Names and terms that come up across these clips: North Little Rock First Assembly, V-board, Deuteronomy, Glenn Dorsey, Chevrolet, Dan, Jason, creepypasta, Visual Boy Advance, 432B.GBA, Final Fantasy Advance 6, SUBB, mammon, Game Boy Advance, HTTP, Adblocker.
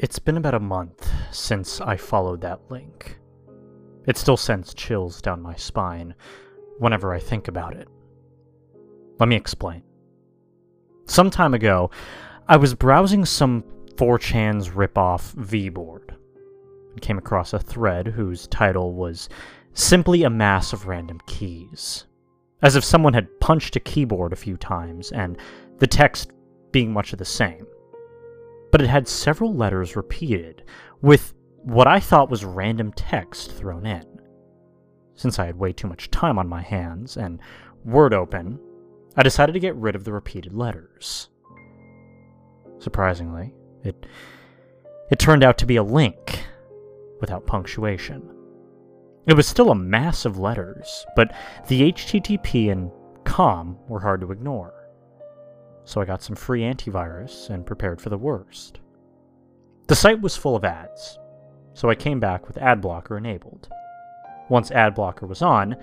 It's been about a month since I followed that link. It still sends chills down my spine whenever I think about it. Let me explain. Some time ago, I was browsing some 4chan's ripoff V-board. I came across a thread whose title was simply a mass of random keys, as if someone had punched a keyboard a few times, and the text being much of the same. But it had several letters repeated, with what I thought was random text thrown in. Since I had way too much time on my hands and Word open, I decided to get rid of the repeated letters. Surprisingly, it turned out to be a link without punctuation. It was still a mass of letters, but the HTTP and COM were hard to ignore. So I got some free antivirus and prepared for the worst. The site was full of ads, so I came back with Adblocker enabled. Once Adblocker was on,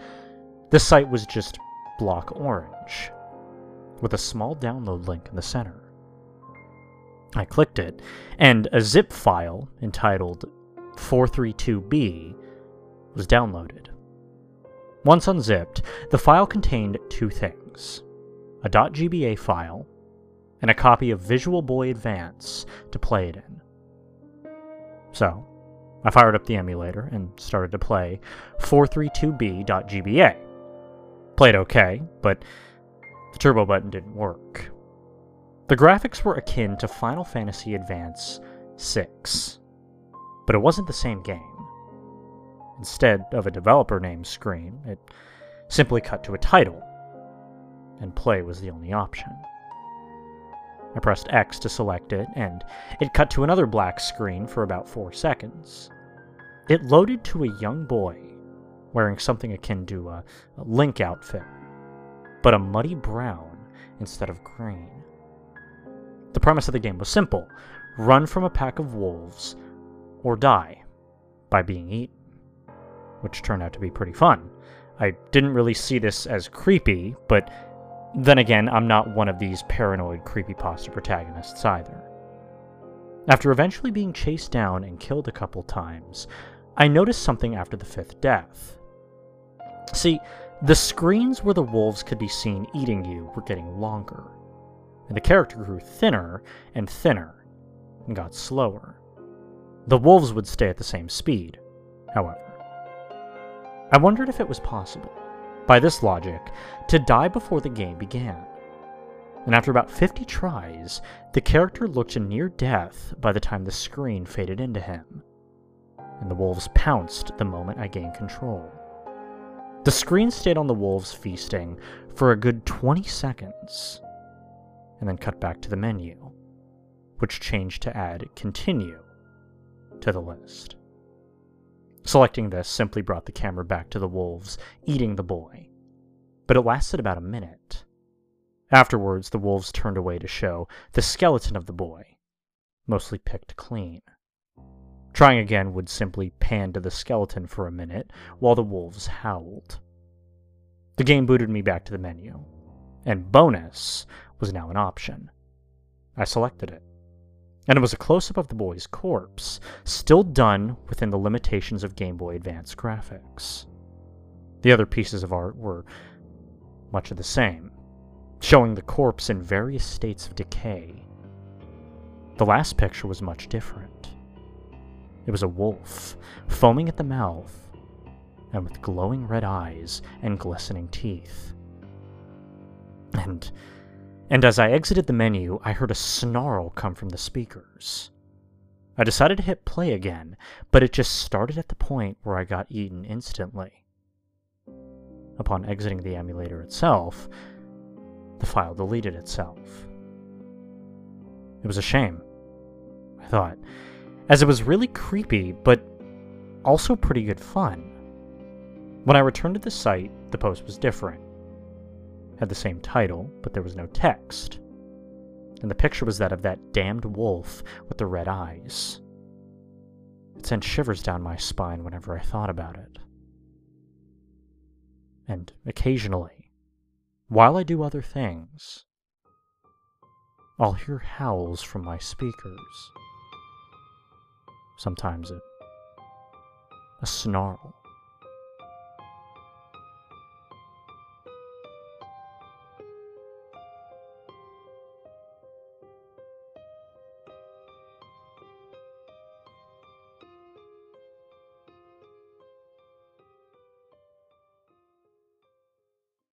the site was just block orange, with a small download link in the center. I clicked it, and a zip file entitled 432B was downloaded. Once unzipped, the file contained two things: a .GBA file and a copy of Visual Boy Advance to play it in. So, I fired up the emulator and started to play 432B.GBA. Played okay, but the turbo button didn't work. The graphics were akin to Final Fantasy Advance 6, but it wasn't the same game. Instead of a developer name screen, it simply cut to a title, and play was the only option. I pressed X to select it, and it cut to another black screen for about 4 seconds. It loaded to a young boy wearing something akin to a Link outfit, but a muddy brown instead of green. The premise of the game was simple: run from a pack of wolves or die by being eaten, which turned out to be pretty fun. I didn't really see this as creepy, but then again, I'm not one of these paranoid creepypasta protagonists either. After eventually being chased down and killed a couple times, I noticed something after the 5th death. See, the screens where the wolves could be seen eating you were getting longer, and the character grew thinner and thinner and got slower. The wolves would stay at the same speed, however. I wondered if it was possible, by this logic, to die before the game began. And after about 50 tries, the character looked to near death by the time the screen faded into him, and the wolves pounced the moment I gained control. The screen stayed on the wolves feasting for a good 20 seconds, and then cut back to the menu, which changed to add continue to the list. Selecting this simply brought the camera back to the wolves eating the boy, but it lasted about a minute. Afterwards, the wolves turned away to show the skeleton of the boy, mostly picked clean. Trying again would simply pan to the skeleton for a minute while the wolves howled. The game booted me back to the menu, and bonus was now an option. I selected it, and it was a close-up of the boy's corpse, still done within the limitations of Game Boy Advance graphics. The other pieces of art were much of the same, showing the corpse in various states of decay. The last picture was much different. It was a wolf, foaming at the mouth, and with glowing red eyes and glistening teeth. And as I exited the menu, I heard a snarl come from the speakers. I decided to hit play again, but it just started at the point where I got eaten instantly. Upon exiting the emulator itself, the file deleted itself. It was a shame, I thought, as it was really creepy, but also pretty good fun. When I returned to the site, the post was different. Had the same title, but there was no text, and the picture was that of that damned wolf with the red eyes. It sent shivers down my spine whenever I thought about it. And occasionally, while I do other things, I'll hear howls from my speakers. sometimes a snarl.